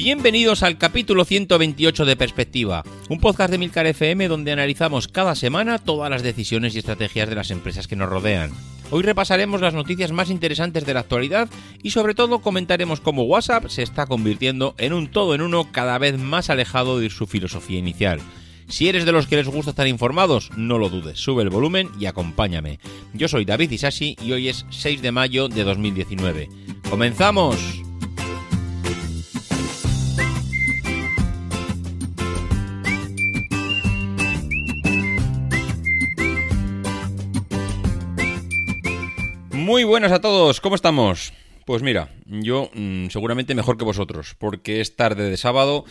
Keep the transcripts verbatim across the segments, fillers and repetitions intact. Bienvenidos al capítulo ciento veintiocho de Perspectiva, un podcast de Milcar F M donde analizamos cada semana todas las decisiones y estrategias de las empresas que nos rodean. Hoy repasaremos las noticias más interesantes de la actualidad y sobre todo comentaremos cómo WhatsApp se está convirtiendo en un todo en uno cada vez más alejado de su filosofía inicial. Si eres de los que les gusta estar informados, no lo dudes, sube el volumen y acompáñame. Yo soy David Isasi y hoy es seis de mayo de dos mil diecinueve. ¡Comenzamos! Muy buenas a todos, ¿cómo estamos? Pues mira, yo mmm, seguramente mejor que vosotros, porque es tarde de sábado,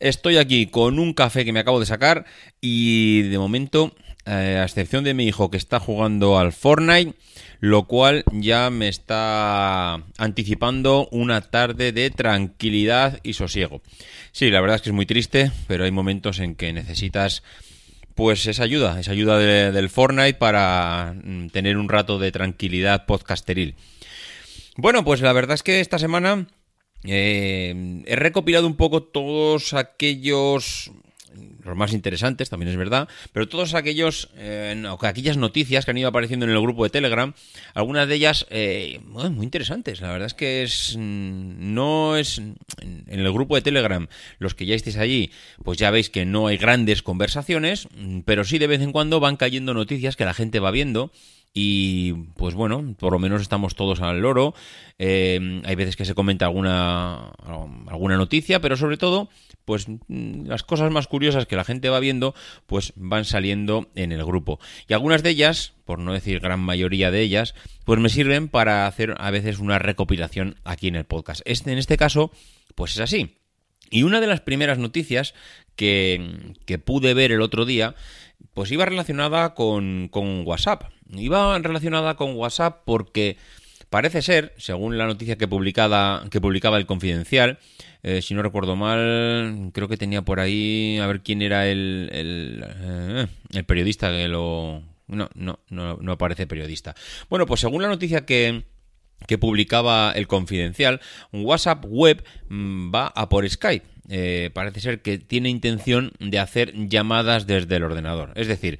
estoy aquí con un café que me acabo de sacar y de momento, eh, a excepción de mi hijo que está jugando al Fortnite, lo cual ya me está anticipando una tarde de tranquilidad y sosiego. Sí, la verdad es que es muy triste, pero hay momentos en que necesitas... Pues esa ayuda, esa ayuda de, del Fortnite para tener un rato de tranquilidad podcasteril. Bueno, pues la verdad es que esta semana eh, he recopilado un poco todos aquellos, los más interesantes también es verdad, pero todos aquellos, eh, no, aquellas noticias que han ido apareciendo en el grupo de Telegram, algunas de ellas eh, muy interesantes. La verdad es que es no es en el grupo de Telegram, los que ya estéis allí, pues ya veis que no hay grandes conversaciones, pero sí de vez en cuando van cayendo noticias que la gente va viendo. Y pues bueno, por lo menos estamos todos al loro. Eh, hay veces que se comenta alguna, alguna noticia, pero sobre todo, pues las cosas más curiosas que la gente va viendo, pues van saliendo en el grupo. Y algunas de ellas, por no decir gran mayoría de ellas, pues me sirven para hacer a veces una recopilación aquí en el podcast. Este, en este caso, pues es así. Y una de las primeras noticias que, que pude ver el otro día, pues iba relacionada con, con WhatsApp. Iba relacionada con WhatsApp porque parece ser, según la noticia que, publicada, que publicaba el Confidencial, eh, si no recuerdo mal, creo que tenía por ahí, a ver quién era el, el, eh, el periodista que lo... No, no, no, no aparece periodista. Bueno, pues según la noticia que... que publicaba el Confidencial, WhatsApp Web va a por Skype. Eh, parece ser que tiene intención de hacer llamadas desde el ordenador. Es decir,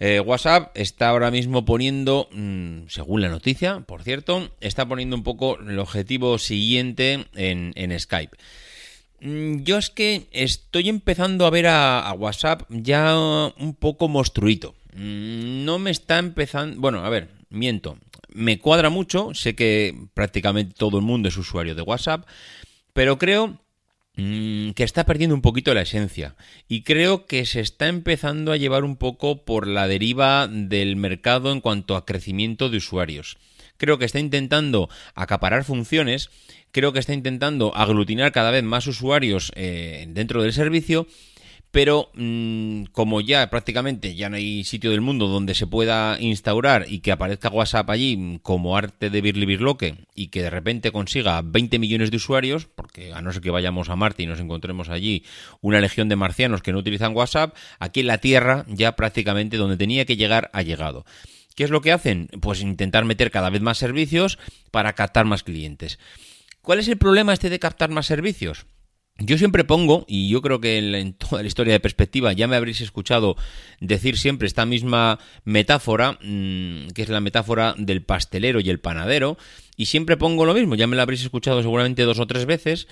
eh, WhatsApp está ahora mismo poniendo, mmm, según la noticia, por cierto, está poniendo un poco el objetivo siguiente en, en Skype. Yo es que estoy empezando a ver a, a WhatsApp ya un poco monstruito. No me está empezando... Bueno, a ver, miento. Me cuadra mucho, sé que prácticamente todo el mundo es usuario de WhatsApp, pero creo mmm, que está perdiendo un poquito la esencia y creo que se está empezando a llevar un poco por la deriva del mercado en cuanto a crecimiento de usuarios. Creo que está intentando acaparar funciones, creo que está intentando aglutinar cada vez más usuarios eh, dentro del servicio. Pero mmm, como ya prácticamente ya no hay sitio del mundo donde se pueda instaurar y que aparezca WhatsApp allí como arte de birli birloque y que de repente consiga veinte millones de usuarios, porque a no ser que vayamos a Marte y nos encontremos allí una legión de marcianos que no utilizan WhatsApp, aquí en la Tierra ya prácticamente donde tenía que llegar ha llegado. ¿Qué es lo que hacen? Pues intentar meter cada vez más servicios para captar más clientes. ¿Cuál es el problema este de captar más servicios? Yo siempre pongo, y yo creo que en, la, en toda la historia de Perspectiva ya me habréis escuchado decir siempre esta misma metáfora, mmm, que es la metáfora del pastelero y el panadero, y siempre pongo lo mismo, ya me la habréis escuchado seguramente dos o tres veces,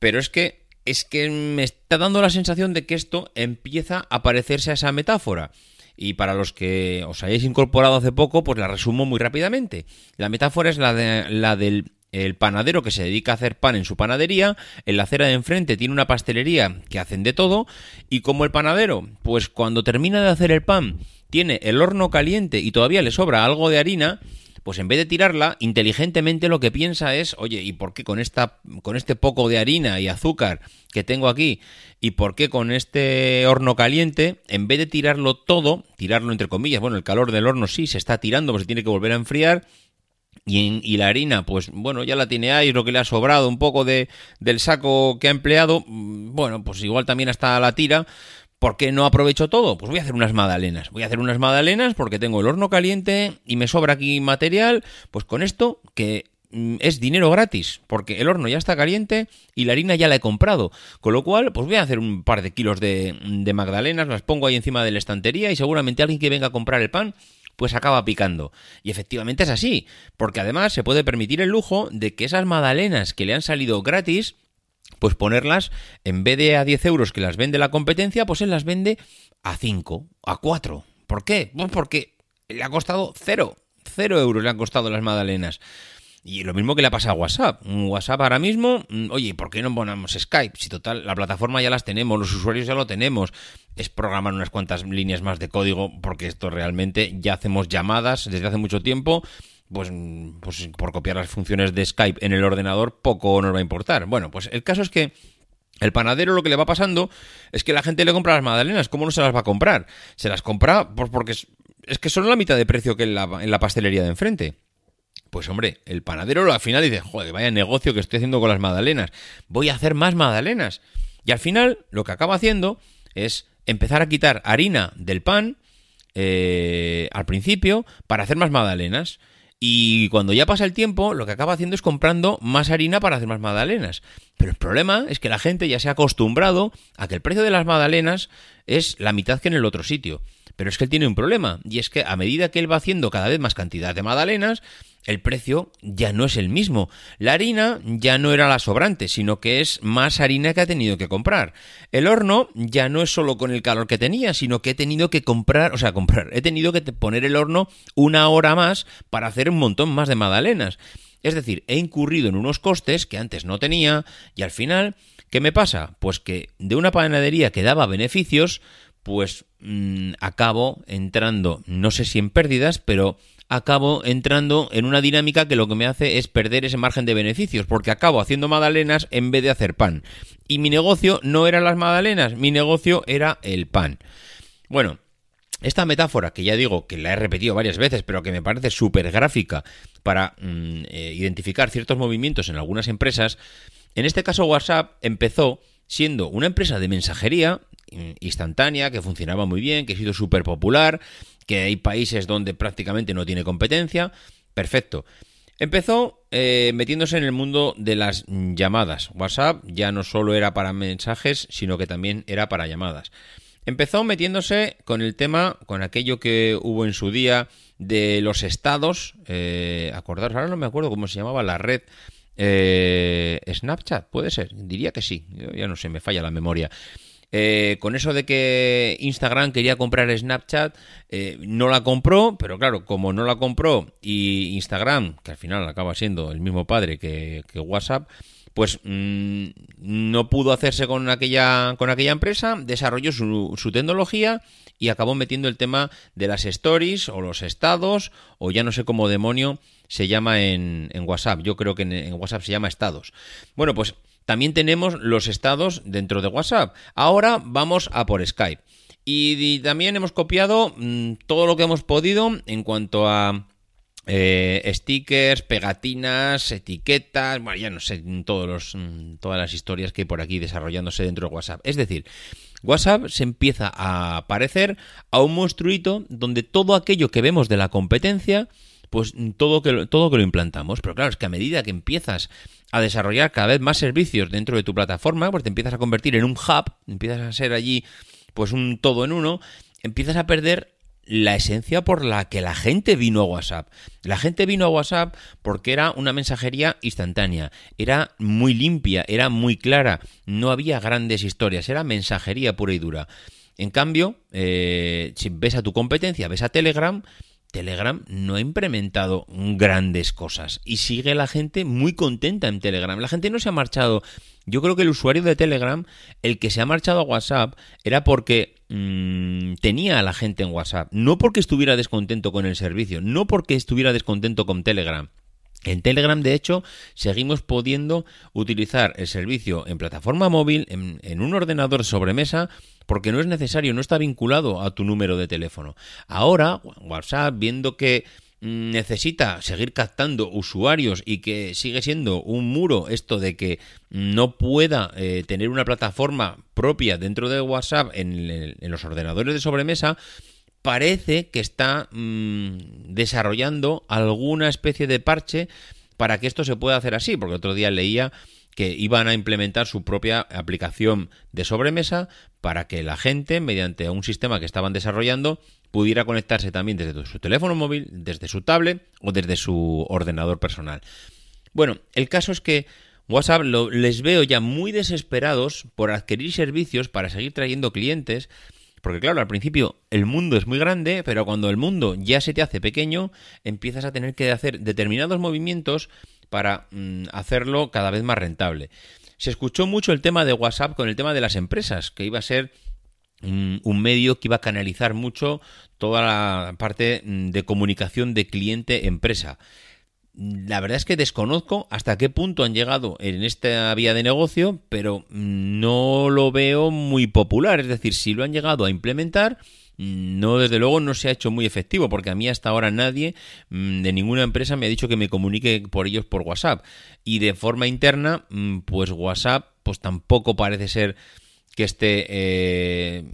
pero es que, es que me está dando la sensación de que esto empieza a parecerse a esa metáfora. Y para los que os hayáis incorporado hace poco, pues la resumo muy rápidamente. La metáfora es la, de, la del el panadero que se dedica a hacer pan en su panadería, en la acera de enfrente tiene una pastelería que hacen de todo, y como el panadero, pues cuando termina de hacer el pan, tiene el horno caliente y todavía le sobra algo de harina, pues en vez de tirarla, inteligentemente lo que piensa es, oye, ¿y por qué con esta, con este poco de harina y azúcar que tengo aquí? ¿Y por qué con este horno caliente, en vez de tirarlo todo, tirarlo entre comillas, bueno, el calor del horno sí se está tirando, pues se tiene que volver a enfriar, y, en, y la harina, pues bueno, ya la tiene ahí, es lo que le ha sobrado un poco de, del saco que ha empleado, bueno, pues igual también hasta la tira. ¿Por qué no aprovecho todo? Pues voy a hacer unas magdalenas. Voy a hacer unas magdalenas porque tengo el horno caliente y me sobra aquí material. Pues con esto, que es dinero gratis, porque el horno ya está caliente y la harina ya la he comprado. Con lo cual, pues voy a hacer un par de kilos de, de magdalenas, las pongo ahí encima de la estantería y seguramente alguien que venga a comprar el pan, pues acaba picando. Y efectivamente es así, porque además se puede permitir el lujo de que esas magdalenas que le han salido gratis, pues ponerlas, en vez de a diez euros que las vende la competencia, pues él las vende a cinco, a cuatro. ¿Por qué? Pues porque le ha costado cero. Cero euros le han costado las magdalenas. Y lo mismo que le pasa a WhatsApp. WhatsApp ahora mismo, oye, ¿por qué no ponemos Skype? Si total, la plataforma ya las tenemos, los usuarios ya lo tenemos. Es programar unas cuantas líneas más de código, porque esto realmente ya hacemos llamadas desde hace mucho tiempo. Pues, pues por copiar las funciones de Skype en el ordenador poco nos va a importar. Bueno, pues el caso es que el panadero lo que le va pasando es que la gente le compra las magdalenas. ¿Cómo no se las va a comprar? Se las compra pues porque es, es que son la mitad de precio que en la, en la pastelería de enfrente. Pues hombre, el panadero al final dice, joder, vaya negocio que estoy haciendo con las magdalenas. Voy a hacer más magdalenas. Y al final lo que acaba haciendo es empezar a quitar harina del pan eh, al principio para hacer más magdalenas. Y cuando ya pasa el tiempo, lo que acaba haciendo es comprando más harina para hacer más magdalenas. Pero el problema es que la gente ya se ha acostumbrado a que el precio de las magdalenas es la mitad que en el otro sitio. Pero es que él tiene un problema, y es que a medida que él va haciendo cada vez más cantidad de magdalenas, el precio ya no es el mismo. La harina ya no era la sobrante, sino que es más harina que ha tenido que comprar. El horno ya no es solo con el calor que tenía, sino que he tenido que comprar, o sea, comprar, he tenido que poner el horno una hora más para hacer un montón más de magdalenas. Es decir, he incurrido en unos costes que antes no tenía, y al final, ¿qué me pasa? Pues que de una panadería que daba beneficios, pues mmm, acabo entrando, no sé si en pérdidas, pero acabo entrando en una dinámica que lo que me hace es perder ese margen de beneficios, porque acabo haciendo magdalenas en vez de hacer pan. Y mi negocio no eran las magdalenas, mi negocio era el pan. Bueno, esta metáfora, que ya digo que la he repetido varias veces, pero que me parece súper gráfica para mmm, eh, identificar ciertos movimientos en algunas empresas, en este caso WhatsApp empezó siendo una empresa de mensajería instantánea, que funcionaba muy bien, que ha sido súper popular, que hay países donde prácticamente no tiene competencia. Perfecto. Empezó eh, metiéndose en el mundo de las llamadas. WhatsApp ya no solo era para mensajes, sino que también era para llamadas. Empezó metiéndose con el tema, con aquello que hubo en su día de los estados. Eh, acordaros, ahora no me acuerdo cómo se llamaba la red. Eh, Snapchat, ¿puede ser? Diría que sí. Yo ya no sé, me falla la memoria. Eh, con eso de que Instagram quería comprar Snapchat, eh, no la compró, pero claro, como no la compró y Instagram, que al final acaba siendo el mismo padre que, que WhatsApp, pues mmm, no pudo hacerse con aquella, con aquella empresa, desarrolló su, su tecnología y acabó metiendo el tema de las stories o los estados, o ya no sé cómo demonio se llama en, en WhatsApp. Yo creo que en, en WhatsApp se llama estados. Bueno, pues también tenemos los estados dentro de WhatsApp. Ahora vamos a por Skype. Y, y también hemos copiado mmm, todo lo que hemos podido en cuanto a eh, stickers, pegatinas, etiquetas, bueno, ya no sé, todos los, mmm, todas las historias que hay por aquí desarrollándose dentro de WhatsApp. Es decir, WhatsApp se empieza a parecer a un monstruito donde todo aquello que vemos de la competencia, pues todo que, todo que lo implantamos. Pero claro, es que a medida que empiezas a desarrollar cada vez más servicios dentro de tu plataforma, pues te empiezas a convertir en un hub, empiezas a ser allí pues un todo en uno, empiezas a perder la esencia por la que la gente vino a WhatsApp. La gente vino a WhatsApp porque era una mensajería instantánea, era muy limpia, era muy clara, no había grandes historias, era mensajería pura y dura. En cambio, eh, si ves a tu competencia, ves a Telegram, Telegram no ha implementado grandes cosas y sigue la gente muy contenta en Telegram. La gente no se ha marchado. Yo creo que el usuario de Telegram, el que se ha marchado a WhatsApp, era porque mmm, tenía a la gente en WhatsApp. No porque estuviera descontento con el servicio, no porque estuviera descontento con Telegram. En Telegram, de hecho, seguimos pudiendo utilizar el servicio en plataforma móvil, en, en un ordenador sobremesa, porque no es necesario, no está vinculado a tu número de teléfono. Ahora, WhatsApp, viendo que necesita seguir captando usuarios y que sigue siendo un muro esto de que no pueda eh, tener una plataforma propia dentro de WhatsApp en, en los ordenadores de sobremesa, parece que está mmm, desarrollando alguna especie de parche para que esto se pueda hacer así, porque otro día leía que iban a implementar su propia aplicación de sobremesa para que la gente, mediante un sistema que estaban desarrollando, pudiera conectarse también desde su teléfono móvil, desde su tablet o desde su ordenador personal. Bueno, el caso es que WhatsApp lo, les veo ya muy desesperados por adquirir servicios para seguir trayendo clientes. Porque claro, al principio el mundo es muy grande, pero cuando el mundo ya se te hace pequeño, empiezas a tener que hacer determinados movimientos para mm, hacerlo cada vez más rentable. Se escuchó mucho el tema de WhatsApp con el tema de las empresas, que iba a ser mm, un medio que iba a canalizar mucho toda la parte mm, de comunicación de cliente-empresa. La verdad es que desconozco hasta qué punto han llegado en esta vía de negocio, pero no lo veo muy popular. Es decir, si lo han llegado a implementar, no, desde luego no se ha hecho muy efectivo, porque a mí hasta ahora nadie de ninguna empresa me ha dicho que me comunique por ellos por WhatsApp. Y de forma interna, pues WhatsApp pues tampoco parece ser que esté eh,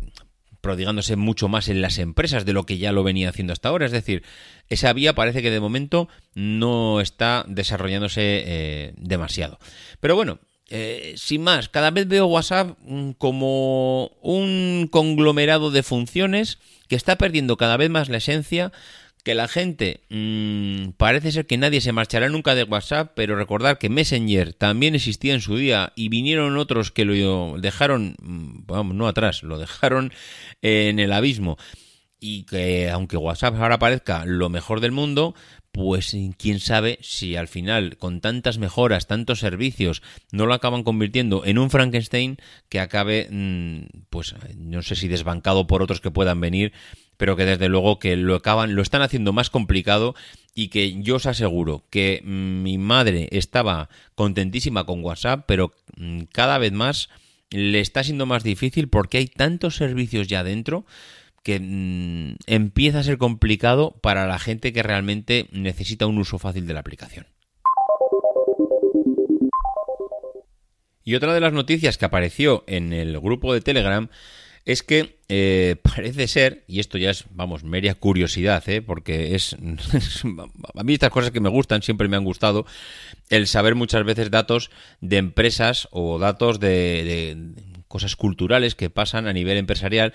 prodigándose mucho más en las empresas de lo que ya lo venía haciendo hasta ahora. Es decir, esa vía parece que de momento no está desarrollándose eh, demasiado. Pero bueno, eh, sin más, cada vez veo WhatsApp como un conglomerado de funciones que está perdiendo cada vez más la esencia, que la gente mmm, parece ser que nadie se marchará nunca de WhatsApp, pero recordar que Messenger también existía en su día y vinieron otros que lo dejaron, vamos, no atrás, lo dejaron en el abismo. Y que aunque WhatsApp ahora parezca lo mejor del mundo, pues quién sabe si al final, con tantas mejoras, tantos servicios, no lo acaban convirtiendo en un Frankenstein que acabe, pues no sé si desbancado por otros que puedan venir, pero que desde luego que lo acaban, lo están haciendo más complicado. Y que yo os aseguro que mi madre estaba contentísima con WhatsApp, pero cada vez más le está siendo más difícil porque hay tantos servicios ya dentro que mmm, empieza a ser complicado para la gente que realmente necesita un uso fácil de la aplicación. Y otra de las noticias que apareció en el grupo de Telegram es que eh, parece ser, y esto ya es, vamos, mera curiosidad, ¿eh? porque es, es... A mí estas cosas que me gustan, siempre me han gustado, el saber muchas veces datos de empresas o datos de, de cosas culturales que pasan a nivel empresarial,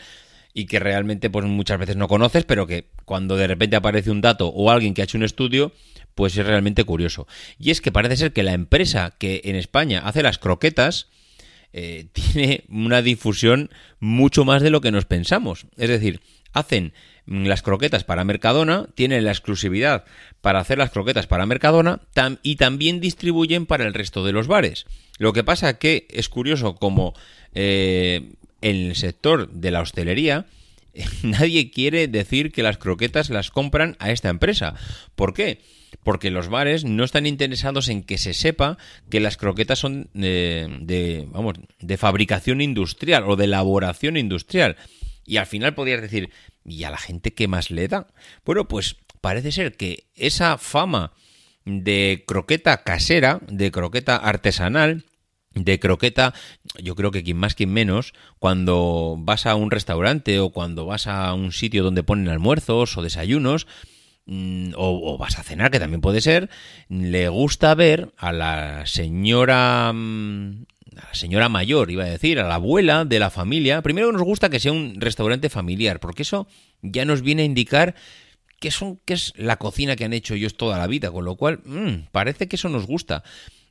y que realmente pues muchas veces no conoces, pero que cuando de repente aparece un dato o alguien que ha hecho un estudio, pues es realmente curioso. Y es que parece ser que la empresa que en España hace las croquetas eh, tiene una difusión mucho más de lo que nos pensamos. Es decir, hacen las croquetas para Mercadona, tienen la exclusividad para hacer las croquetas para Mercadona tam- y también distribuyen para el resto de los bares. Lo que pasa que es curioso como... Eh, En el sector de la hostelería, nadie quiere decir que las croquetas las compran a esta empresa. ¿Por qué? Porque los bares no están interesados en que se sepa que las croquetas son de, de, vamos, de fabricación industrial o de elaboración industrial. Y al final podrías decir, ¿y a la gente qué más le da? Bueno, pues parece ser que esa fama de croqueta casera, de croqueta artesanal... de croqueta, yo creo que quien más quien menos, cuando vas a un restaurante o cuando vas a un sitio donde ponen almuerzos o desayunos mmm, o, o vas a cenar, que también puede ser, le gusta ver a la señora mmm, a la señora mayor, iba a decir, a la abuela de la familia. Primero nos gusta que sea un restaurante familiar, porque eso ya nos viene a indicar que, son, que es la cocina que han hecho ellos toda la vida, con lo cual mmm, parece que eso nos gusta.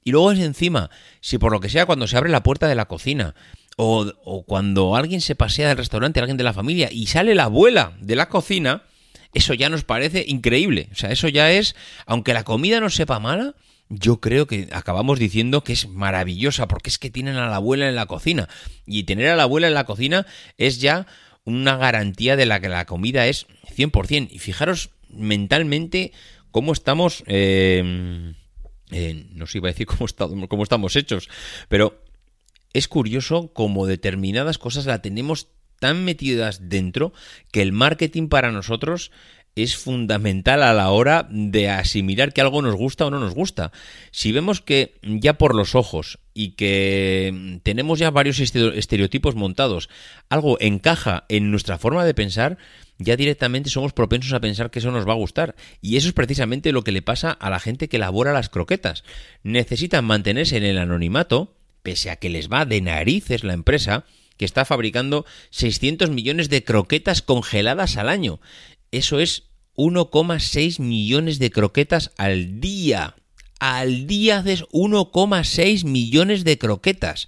Y luego es encima, si por lo que sea cuando se abre la puerta de la cocina o, o cuando alguien se pasea del restaurante, alguien de la familia, y sale la abuela de la cocina, eso ya nos parece increíble. O sea, eso ya es, aunque la comida nos sepa mala, yo creo que acabamos diciendo que es maravillosa, porque es que tienen a la abuela en la cocina. Y tener a la abuela en la cocina es ya una garantía de la que la comida es cien por ciento. Y fijaros mentalmente cómo estamos... Eh, eh, no sé, iba a decir cómo, está, cómo estamos hechos, pero es curioso cómo determinadas cosas la tenemos tan metidas dentro que el marketing para nosotros... es fundamental a la hora de asimilar que algo nos gusta o no nos gusta. Si vemos que ya por los ojos y que tenemos ya varios estereotipos montados, algo encaja en nuestra forma de pensar, ya directamente somos propensos a pensar que eso nos va a gustar. Y eso es precisamente lo que le pasa a la gente que elabora las croquetas. Necesitan mantenerse en el anonimato, pese a que les va de narices la empresa que está fabricando seiscientos millones de croquetas congeladas al año. Eso es uno coma seis millones de croquetas al día. Al día haces uno coma seis millones de croquetas.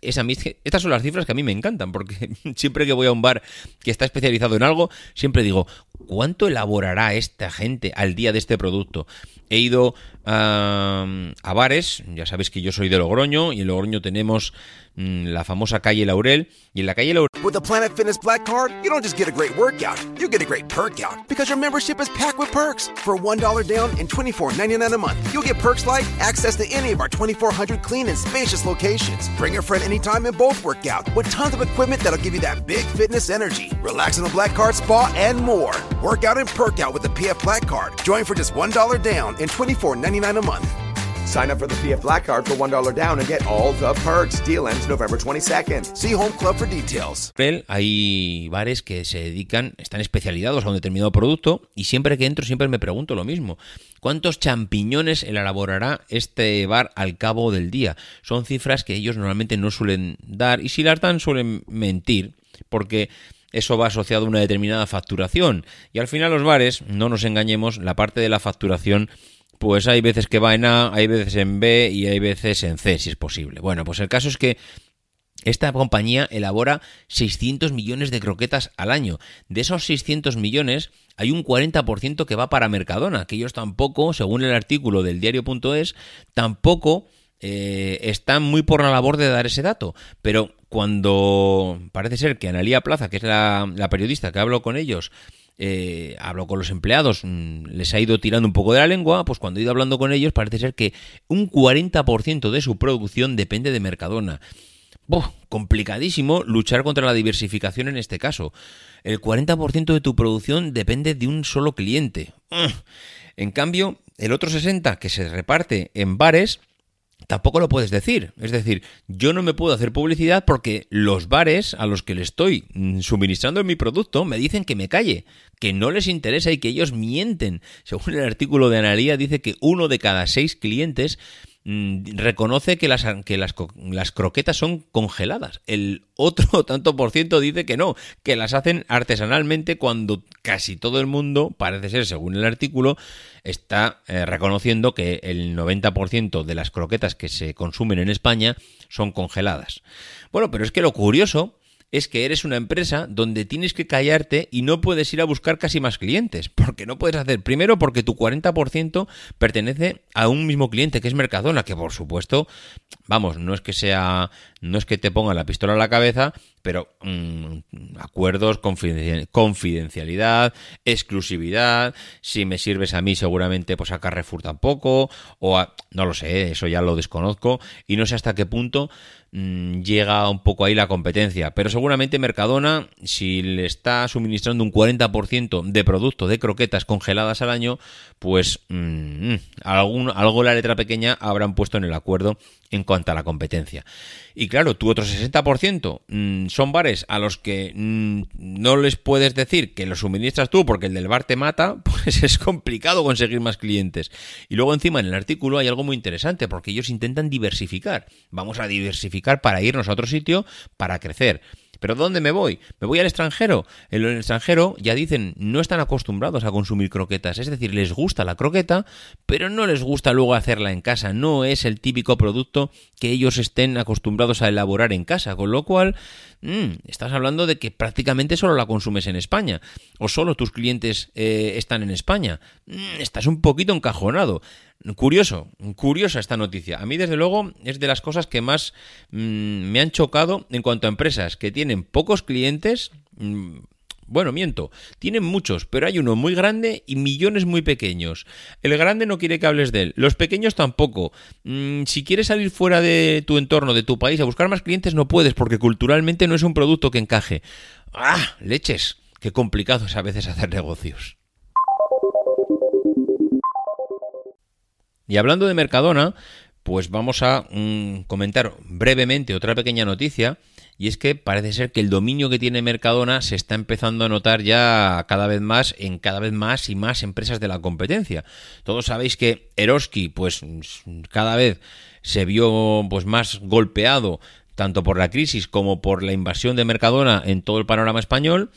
Es a mí, estas son las cifras que a mí me encantan, porque siempre que voy a un bar que está especializado en algo, siempre digo, ¿cuánto elaborará esta gente al día de este producto? He ido a, a bares, ya sabéis que yo soy de Logroño, y en Logroño tenemos mmm, la famosa calle Laurel, y en la calle Laurel... With the Planet Fitness Black Card, you don't just get a great workout, you get a great perk out, because your membership is packed with perks. For one dollar down and twenty-four ninety-nine a month, you'll get perks like access to any of our twenty-four hundred clean and spacious locations. Bring a friend anytime and both workout with tons of equipment that'll give you that big fitness energy. Relax on the Black Card Spa and more. Workout and perk out with the P F Black Card. Join for just one dollar down and twenty-four ninety-nine a month. Sign up for the P F Black Card for one dollar down and get all the perks. Deal ends November twenty-second. See Home Club for details. Hay bares que se dedican, están especializados a un determinado producto y siempre que entro siempre me pregunto lo mismo. ¿Cuántos champiñones elaborará este bar al cabo del día? Son cifras que ellos normalmente no suelen dar y si las dan suelen mentir porque... eso va asociado a una determinada facturación. Y al final los bares, no nos engañemos, la parte de la facturación, pues hay veces que va en A, hay veces en B y hay veces en C, si es posible. Bueno, pues el caso es que esta compañía elabora seiscientos millones de croquetas al año. De esos seiscientos millones, hay un cuarenta por ciento que va para Mercadona, que ellos tampoco, según el artículo del diario punto es, tampoco... Eh, están muy por la labor de dar ese dato, pero cuando parece ser que Analía Plaza, que es la, la periodista que habló con ellos, eh, habló con los empleados, les ha ido tirando un poco de la lengua, pues cuando he ido hablando con ellos parece ser que un cuarenta por ciento de su producción depende de Mercadona. ¡Boh! Complicadísimo luchar contra la diversificación en este caso. El cuarenta por ciento de tu producción depende de un solo cliente. ¡Ugh! En cambio, el otro sesenta por ciento que se reparte en bares... tampoco lo puedes decir. Es decir, yo no me puedo hacer publicidad porque los bares a los que le estoy suministrando mi producto me dicen que me calle, que no les interesa y que ellos mienten. Según el artículo de Analía, dice que uno de cada seis clientes mmm, reconoce que las, que las, las croquetas son congeladas. El otro tanto por ciento dice que no, que las hacen artesanalmente cuando casi todo el mundo, parece ser, según el artículo, está eh, reconociendo que el noventa por ciento de las croquetas que se consumen en España son congeladas. Bueno, pero es que lo curioso es que eres una empresa donde tienes que callarte y no puedes ir a buscar casi más clientes, porque no puedes hacer, primero porque tu cuarenta por ciento pertenece a un mismo cliente que es Mercadona, que por supuesto, vamos, no es que sea, no es que te ponga la pistola a la cabeza, pero mmm, acuerdos, confidencialidad, exclusividad, si me sirves a mí seguramente pues a Carrefour tampoco, o a, no lo sé, eso ya lo desconozco y no sé hasta qué punto mmm, llega un poco ahí la competencia, pero seguramente Mercadona, si le está suministrando un cuarenta por ciento de producto de croquetas congeladas al año, pues mmm, algún, algo la letra pequeña habrán puesto en el acuerdo en cuanto a la competencia. Y claro, tu otro sesenta por ciento mmm, son bares a los que mmm, no les puedes decir que los suministras tú porque el del bar te mata, pues es complicado conseguir más clientes. Y luego encima en el artículo hay algo muy interesante porque ellos intentan diversificar. Vamos a diversificar para irnos a otro sitio, para crecer. ¿Pero dónde me voy? ¿Me voy al extranjero? En el extranjero, ya dicen, no están acostumbrados a consumir croquetas. Es decir, les gusta la croqueta, pero no les gusta luego hacerla en casa. No es el típico producto que ellos estén acostumbrados a elaborar en casa. Con lo cual, mmm, estás hablando de que prácticamente solo la consumes en España. O solo tus clientes eh, están en España. Mmm, estás un poquito encajonado. Curioso, curiosa esta noticia. A mí, desde luego, es de las cosas que más mmm, me han chocado en cuanto a empresas que tienen pocos clientes. Mmm, bueno, miento, tienen muchos, pero hay uno muy grande y millones muy pequeños. El grande no quiere que hables de él, los pequeños tampoco. Mm, si quieres salir fuera de tu entorno, de tu país, a buscar más clientes, no puedes, porque culturalmente no es un producto que encaje. ¡Ah, leches! Qué complicado es a veces hacer negocios. Y hablando de Mercadona, pues vamos a mm, comentar brevemente otra pequeña noticia. Y es que parece ser que el dominio que tiene Mercadona se está empezando a notar ya cada vez más en cada vez más y más empresas de la competencia. Todos sabéis que Eroski, pues cada vez se vio pues más golpeado tanto por la crisis como por la invasión de Mercadona en todo el panorama español.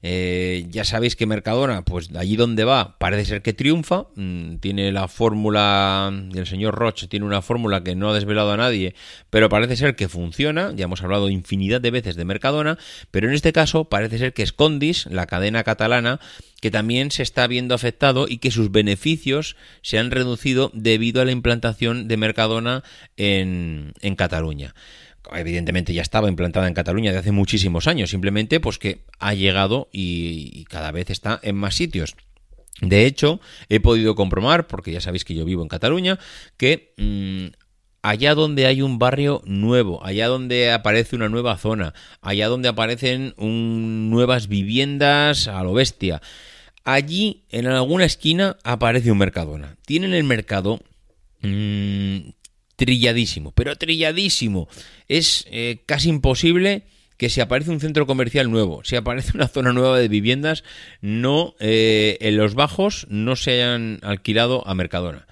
Eh, ya sabéis que Mercadona, pues allí donde va, parece ser que triunfa. Mm, tiene la fórmula, el señor Roche tiene una fórmula que no ha desvelado a nadie, pero parece ser que funciona. Ya hemos hablado infinidad de veces de Mercadona, pero en este caso parece ser que es Condis, la cadena catalana, que también se está viendo afectado y que sus beneficios se han reducido debido a la implantación de Mercadona en, en Cataluña. Evidentemente ya estaba implantada en Cataluña de hace muchísimos años, simplemente pues que ha llegado y, y cada vez está en más sitios. De hecho, he podido comprobar, porque ya sabéis que yo vivo en Cataluña, que mmm, allá donde hay un barrio nuevo, allá donde aparece una nueva zona, allá donde aparecen un, nuevas viviendas a lo bestia, allí en alguna esquina aparece un Mercadona. Tienen el mercado mmm, trilladísimo, pero trilladísimo. Es eh, casi imposible que si aparece un centro comercial nuevo, si aparece una zona nueva de viviendas, no eh, en los bajos no se hayan alquilado a Mercadona.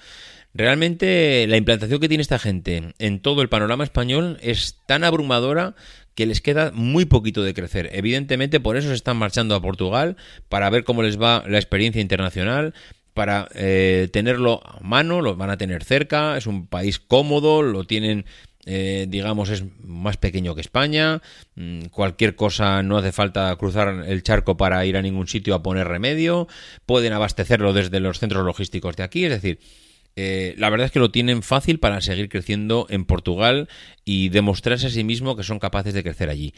Realmente la implantación que tiene esta gente en todo el panorama español es tan abrumadora que les queda muy poquito de crecer. Evidentemente por eso se están marchando a Portugal, para ver cómo les va la experiencia internacional, para eh, tenerlo a mano, lo van a tener cerca, es un país cómodo, lo tienen, eh, digamos, es más pequeño que España, mmm, cualquier cosa, no hace falta cruzar el charco para ir a ningún sitio a poner remedio, pueden abastecerlo desde los centros logísticos de aquí, es decir, eh, la verdad es que lo tienen fácil para seguir creciendo en Portugal y demostrarse a sí mismo que son capaces de crecer allí.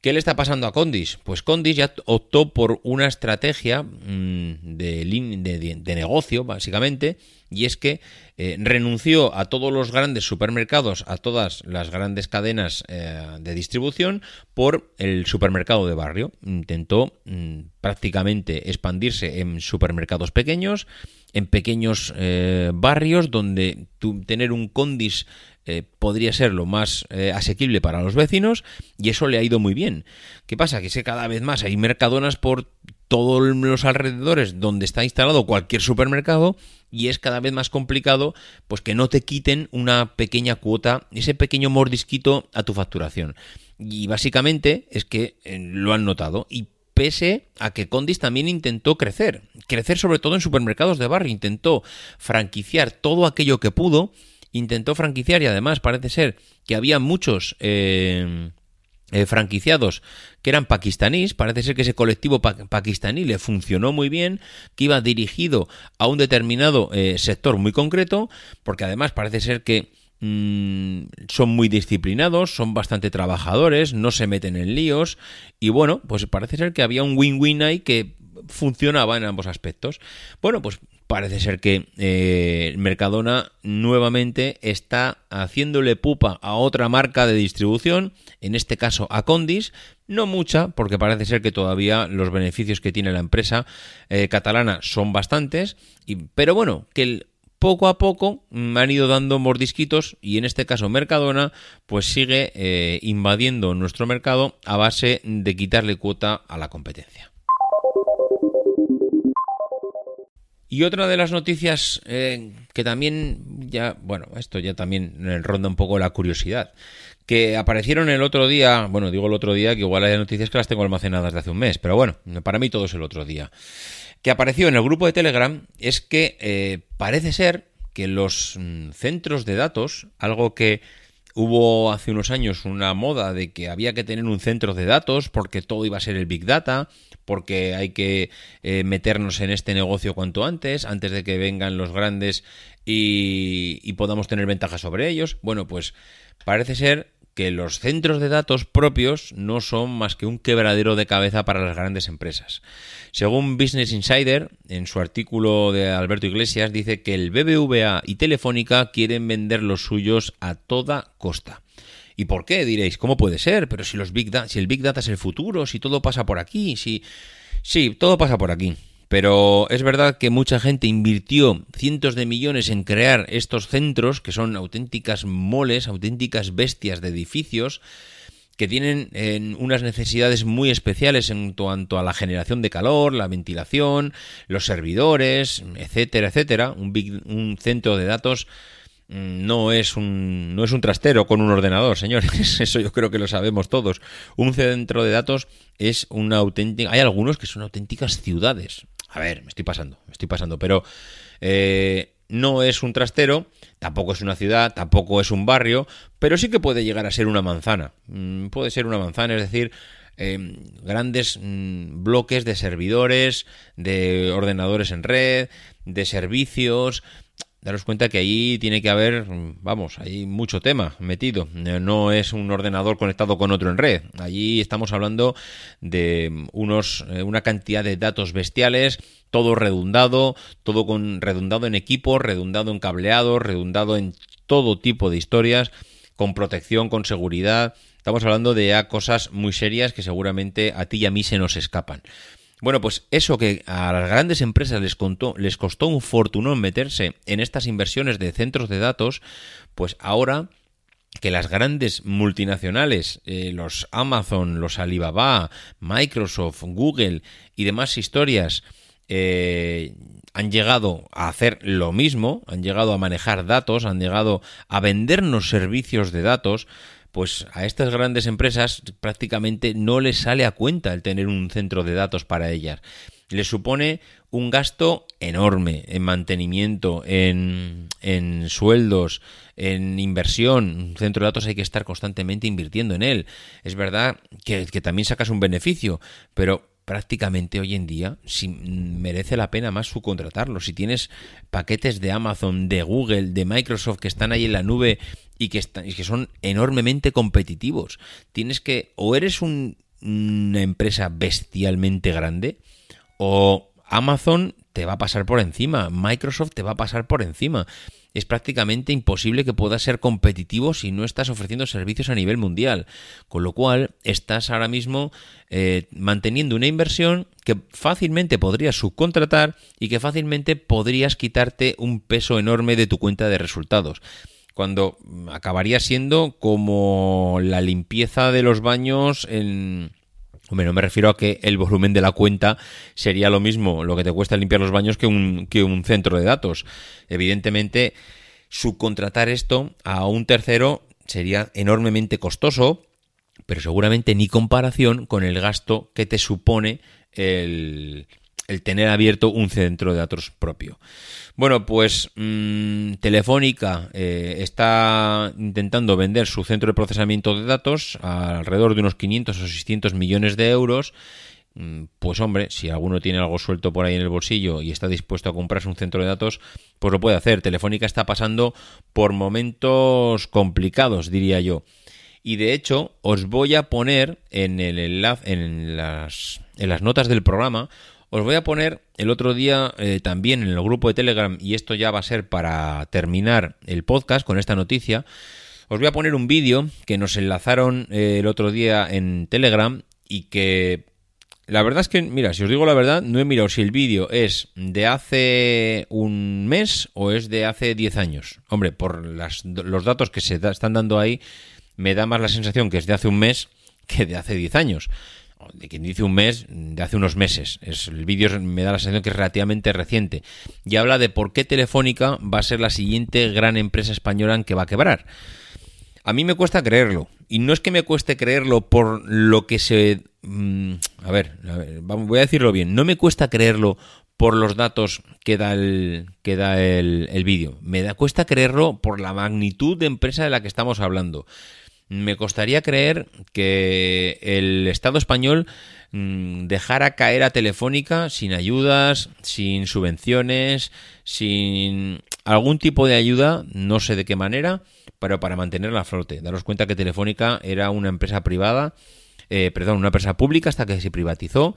¿Qué le está pasando a Condis? Pues Condis ya optó por una estrategia de, de, de negocio, básicamente, y es que eh, renunció a todos los grandes supermercados, a todas las grandes cadenas eh, de distribución por el supermercado de barrio. Intentó mm, prácticamente expandirse en supermercados pequeños, en pequeños eh, barrios donde tu, tener un Condis Eh, podría ser lo más eh, asequible para los vecinos, y eso le ha ido muy bien. ¿Qué pasa? Que cada vez más hay Mercadonas por todos los alrededores donde está instalado cualquier supermercado, y es cada vez más complicado pues que no te quiten una pequeña cuota, ese pequeño mordisquito a tu facturación. Y básicamente es que eh, lo han notado, y pese a que Condis también intentó crecer, crecer sobre todo en supermercados de barrio, intentó franquiciar todo aquello que pudo. Intentó franquiciar y además parece ser que había muchos eh, eh, franquiciados que eran pakistaníes. Parece ser que ese colectivo pa- pakistaní le funcionó muy bien, que iba dirigido a un determinado eh, sector muy concreto, porque además parece ser que mmm, son muy disciplinados, son bastante trabajadores, no se meten en líos y bueno, pues parece ser que había un win-win ahí que funcionaba en ambos aspectos. Bueno, pues parece ser que eh, Mercadona nuevamente está haciéndole pupa a otra marca de distribución, en este caso a Condis, no mucha, porque parece ser que todavía los beneficios que tiene la empresa eh, catalana son bastantes, y, pero bueno, que el, poco a poco me han ido dando mordisquitos y en este caso Mercadona pues sigue eh, invadiendo nuestro mercado a base de quitarle cuota a la competencia. Y otra de las noticias eh, que también ya, bueno, esto ya también ronda un poco la curiosidad, que aparecieron el otro día, bueno, digo el otro día, que igual hay noticias que las tengo almacenadas de hace un mes, pero bueno, para mí todo es el otro día, que apareció en el grupo de Telegram, es que eh, parece ser que los centros de datos, algo que hubo hace unos años una moda de que había que tener un centro de datos porque todo iba a ser el Big Data, porque hay que eh, meternos en este negocio cuanto antes, antes de que vengan los grandes y, y podamos tener ventaja sobre ellos. Bueno, pues parece ser que los centros de datos propios no son más que un quebradero de cabeza para las grandes empresas. Según Business Insider, en su artículo de Alberto Iglesias, dice que el B B V A y Telefónica quieren vender los suyos a toda costa. ¿Y por qué? Diréis, ¿cómo puede ser? Pero si los Big Data, si el Big Data es el futuro, si todo pasa por aquí, si... Sí, todo pasa por aquí. Pero es verdad que mucha gente invirtió cientos de millones en crear estos centros, que son auténticas moles, auténticas bestias de edificios, que tienen eh, unas necesidades muy especiales en cuanto a la generación de calor, la ventilación, los servidores, etcétera, etcétera. Un, big, un centro de datos no es un no es un trastero con un ordenador, señores. Eso yo creo que lo sabemos todos. Un centro de datos es una auténtica... Hay algunos que son auténticas ciudades. A ver, me estoy pasando, me estoy pasando, pero eh, no es un trastero, tampoco es una ciudad, tampoco es un barrio, pero sí que puede llegar a ser una manzana. Mm, puede ser una manzana, es decir, eh, grandes mm, bloques de servidores, de ordenadores en red, de servicios... Daros cuenta que ahí tiene que haber, vamos, hay mucho tema metido. No es un ordenador conectado con otro en red. Allí estamos hablando de unos una cantidad de datos bestiales, todo redundado, todo con redundado en equipos, redundado en cableados, redundado en todo tipo de historias, con protección, con seguridad. Estamos hablando de cosas muy serias que seguramente a ti y a mí se nos escapan. Bueno, pues eso que a las grandes empresas les, contó, les costó un fortunón meterse en estas inversiones de centros de datos, pues ahora que las grandes multinacionales, eh, los Amazon, los Alibaba, Microsoft, Google y demás historias, eh, han llegado a hacer lo mismo, han llegado a manejar datos, han llegado a vendernos servicios de datos, pues a estas grandes empresas prácticamente no les sale a cuenta el tener un centro de datos para ellas. Les supone un gasto enorme en mantenimiento, en, en sueldos, en inversión. Un centro de datos hay que estar constantemente invirtiendo en él. Es verdad que, que también sacas un beneficio, pero prácticamente hoy en día si merece la pena más subcontratarlo. Si tienes paquetes de Amazon, de Google, de Microsoft que están ahí en la nube y que, están, y que son enormemente competitivos, tienes que o eres un, una empresa bestialmente grande o Amazon te va a pasar por encima, Microsoft te va a pasar por encima. Es prácticamente imposible que puedas ser competitivo si no estás ofreciendo servicios a nivel mundial. Con lo cual, estás ahora mismo eh, manteniendo una inversión que fácilmente podrías subcontratar y que fácilmente podrías quitarte un peso enorme de tu cuenta de resultados, cuando acabaría siendo como la limpieza de los baños en... Hombre, no me refiero a que el volumen de la cuenta sería lo mismo, lo que te cuesta limpiar los baños que un, que un centro de datos. Evidentemente, subcontratar esto a un tercero sería enormemente costoso, pero seguramente ni comparación con el gasto que te supone el... el tener abierto un centro de datos propio. Bueno, pues mmm, Telefónica eh, está intentando vender su centro de procesamiento de datos a alrededor de unos quinientos o seiscientos millones de euros. Pues hombre, si alguno tiene algo suelto por ahí en el bolsillo y está dispuesto a comprarse un centro de datos, pues lo puede hacer. Telefónica está pasando por momentos complicados, diría yo. Y de hecho, os voy a poner en, el enlace, en, las, en las notas del programa. Os voy a poner el otro día eh, también en el grupo de Telegram, y esto ya va a ser para terminar el podcast con esta noticia, os voy a poner un vídeo que nos enlazaron eh, el otro día en Telegram y que la verdad es que, mira, si os digo la verdad, no he mirado si el vídeo es de hace un mes o es de hace diez años. Hombre, por las, los datos que se da, están dando ahí, me da más la sensación que es de hace un mes que de hace diez años. de quien dice un mes, de hace unos meses. Es, el vídeo me da la sensación que es relativamente reciente. Y habla de por qué Telefónica va a ser la siguiente gran empresa española en que va a quebrar. A mí me cuesta creerlo. Y no es que me cueste creerlo por lo que se... Mmm, a ver, a ver, voy a decirlo bien. No me cuesta creerlo por los datos que da el, que da el, el vídeo. Me da, cuesta creerlo por la magnitud de empresa de la que estamos hablando. Me costaría creer que el Estado español mmm, dejara caer a Telefónica sin ayudas, sin subvenciones, sin algún tipo de ayuda, no sé de qué manera, pero para mantenerla a flote. Daros cuenta que Telefónica era una empresa privada, eh, perdón, una empresa pública hasta que se privatizó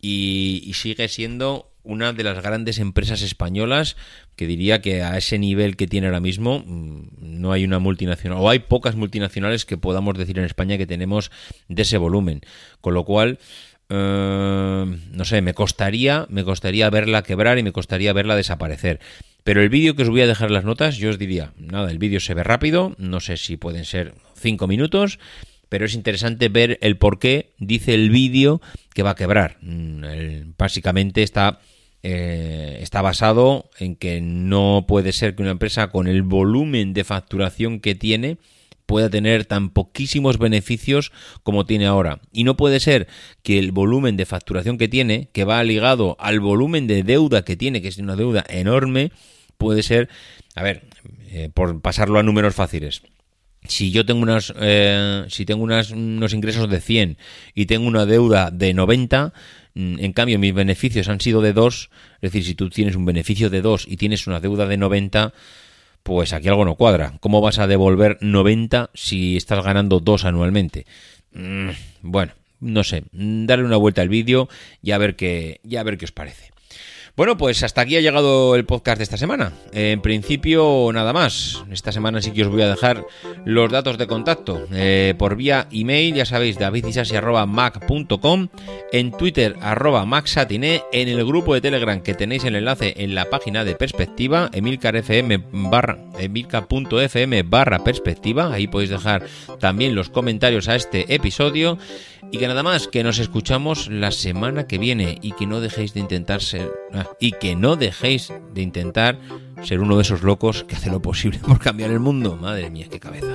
y, y sigue siendo una de las grandes empresas españolas, que diría que a ese nivel que tiene ahora mismo no hay una multinacional, o hay pocas multinacionales que podamos decir en España que tenemos de ese volumen. Con lo cual, eh, no sé, me costaría, me costaría verla quebrar y me costaría verla desaparecer. Pero el vídeo que os voy a dejar en las notas, yo os diría, nada, el vídeo se ve rápido, no sé si pueden ser cinco minutos... Pero es interesante ver el por qué dice el vídeo que va a quebrar. Básicamente está, eh, está basado en que no puede ser que una empresa con el volumen de facturación que tiene pueda tener tan poquísimos beneficios como tiene ahora. Y no puede ser que el volumen de facturación que tiene, que va ligado al volumen de deuda que tiene, que es una deuda enorme, puede ser, a ver, eh, por pasarlo a números fáciles. Si yo tengo unas eh, si tengo unas, unos ingresos de cien y tengo una deuda de noventa, en cambio mis beneficios han sido de dos, es decir, si tú tienes un beneficio de dos y tienes una deuda de noventa, pues aquí algo no cuadra. ¿Cómo vas a devolver noventa si estás ganando dos anualmente? Mm, bueno, no sé, darle una vuelta al vídeo y a ver qué, y a ver qué os parece. Bueno, pues hasta aquí ha llegado el podcast de esta semana. En principio, nada más. Esta semana sí que os voy a dejar los datos de contacto. Eh, por vía email, ya sabéis, david isasi arroba mac punto com, en Twitter, arroba macsatine, en el grupo de Telegram, que tenéis el enlace en la página de Perspectiva, milcar punto f m barra perspectiva. Ahí podéis dejar también los comentarios a este episodio. Y que nada más, que nos escuchamos la semana que viene y que no dejéis de intentar ser ah, y que no dejéis de intentar ser uno de esos locos que hace lo posible por cambiar el mundo. Madre mía, qué cabeza.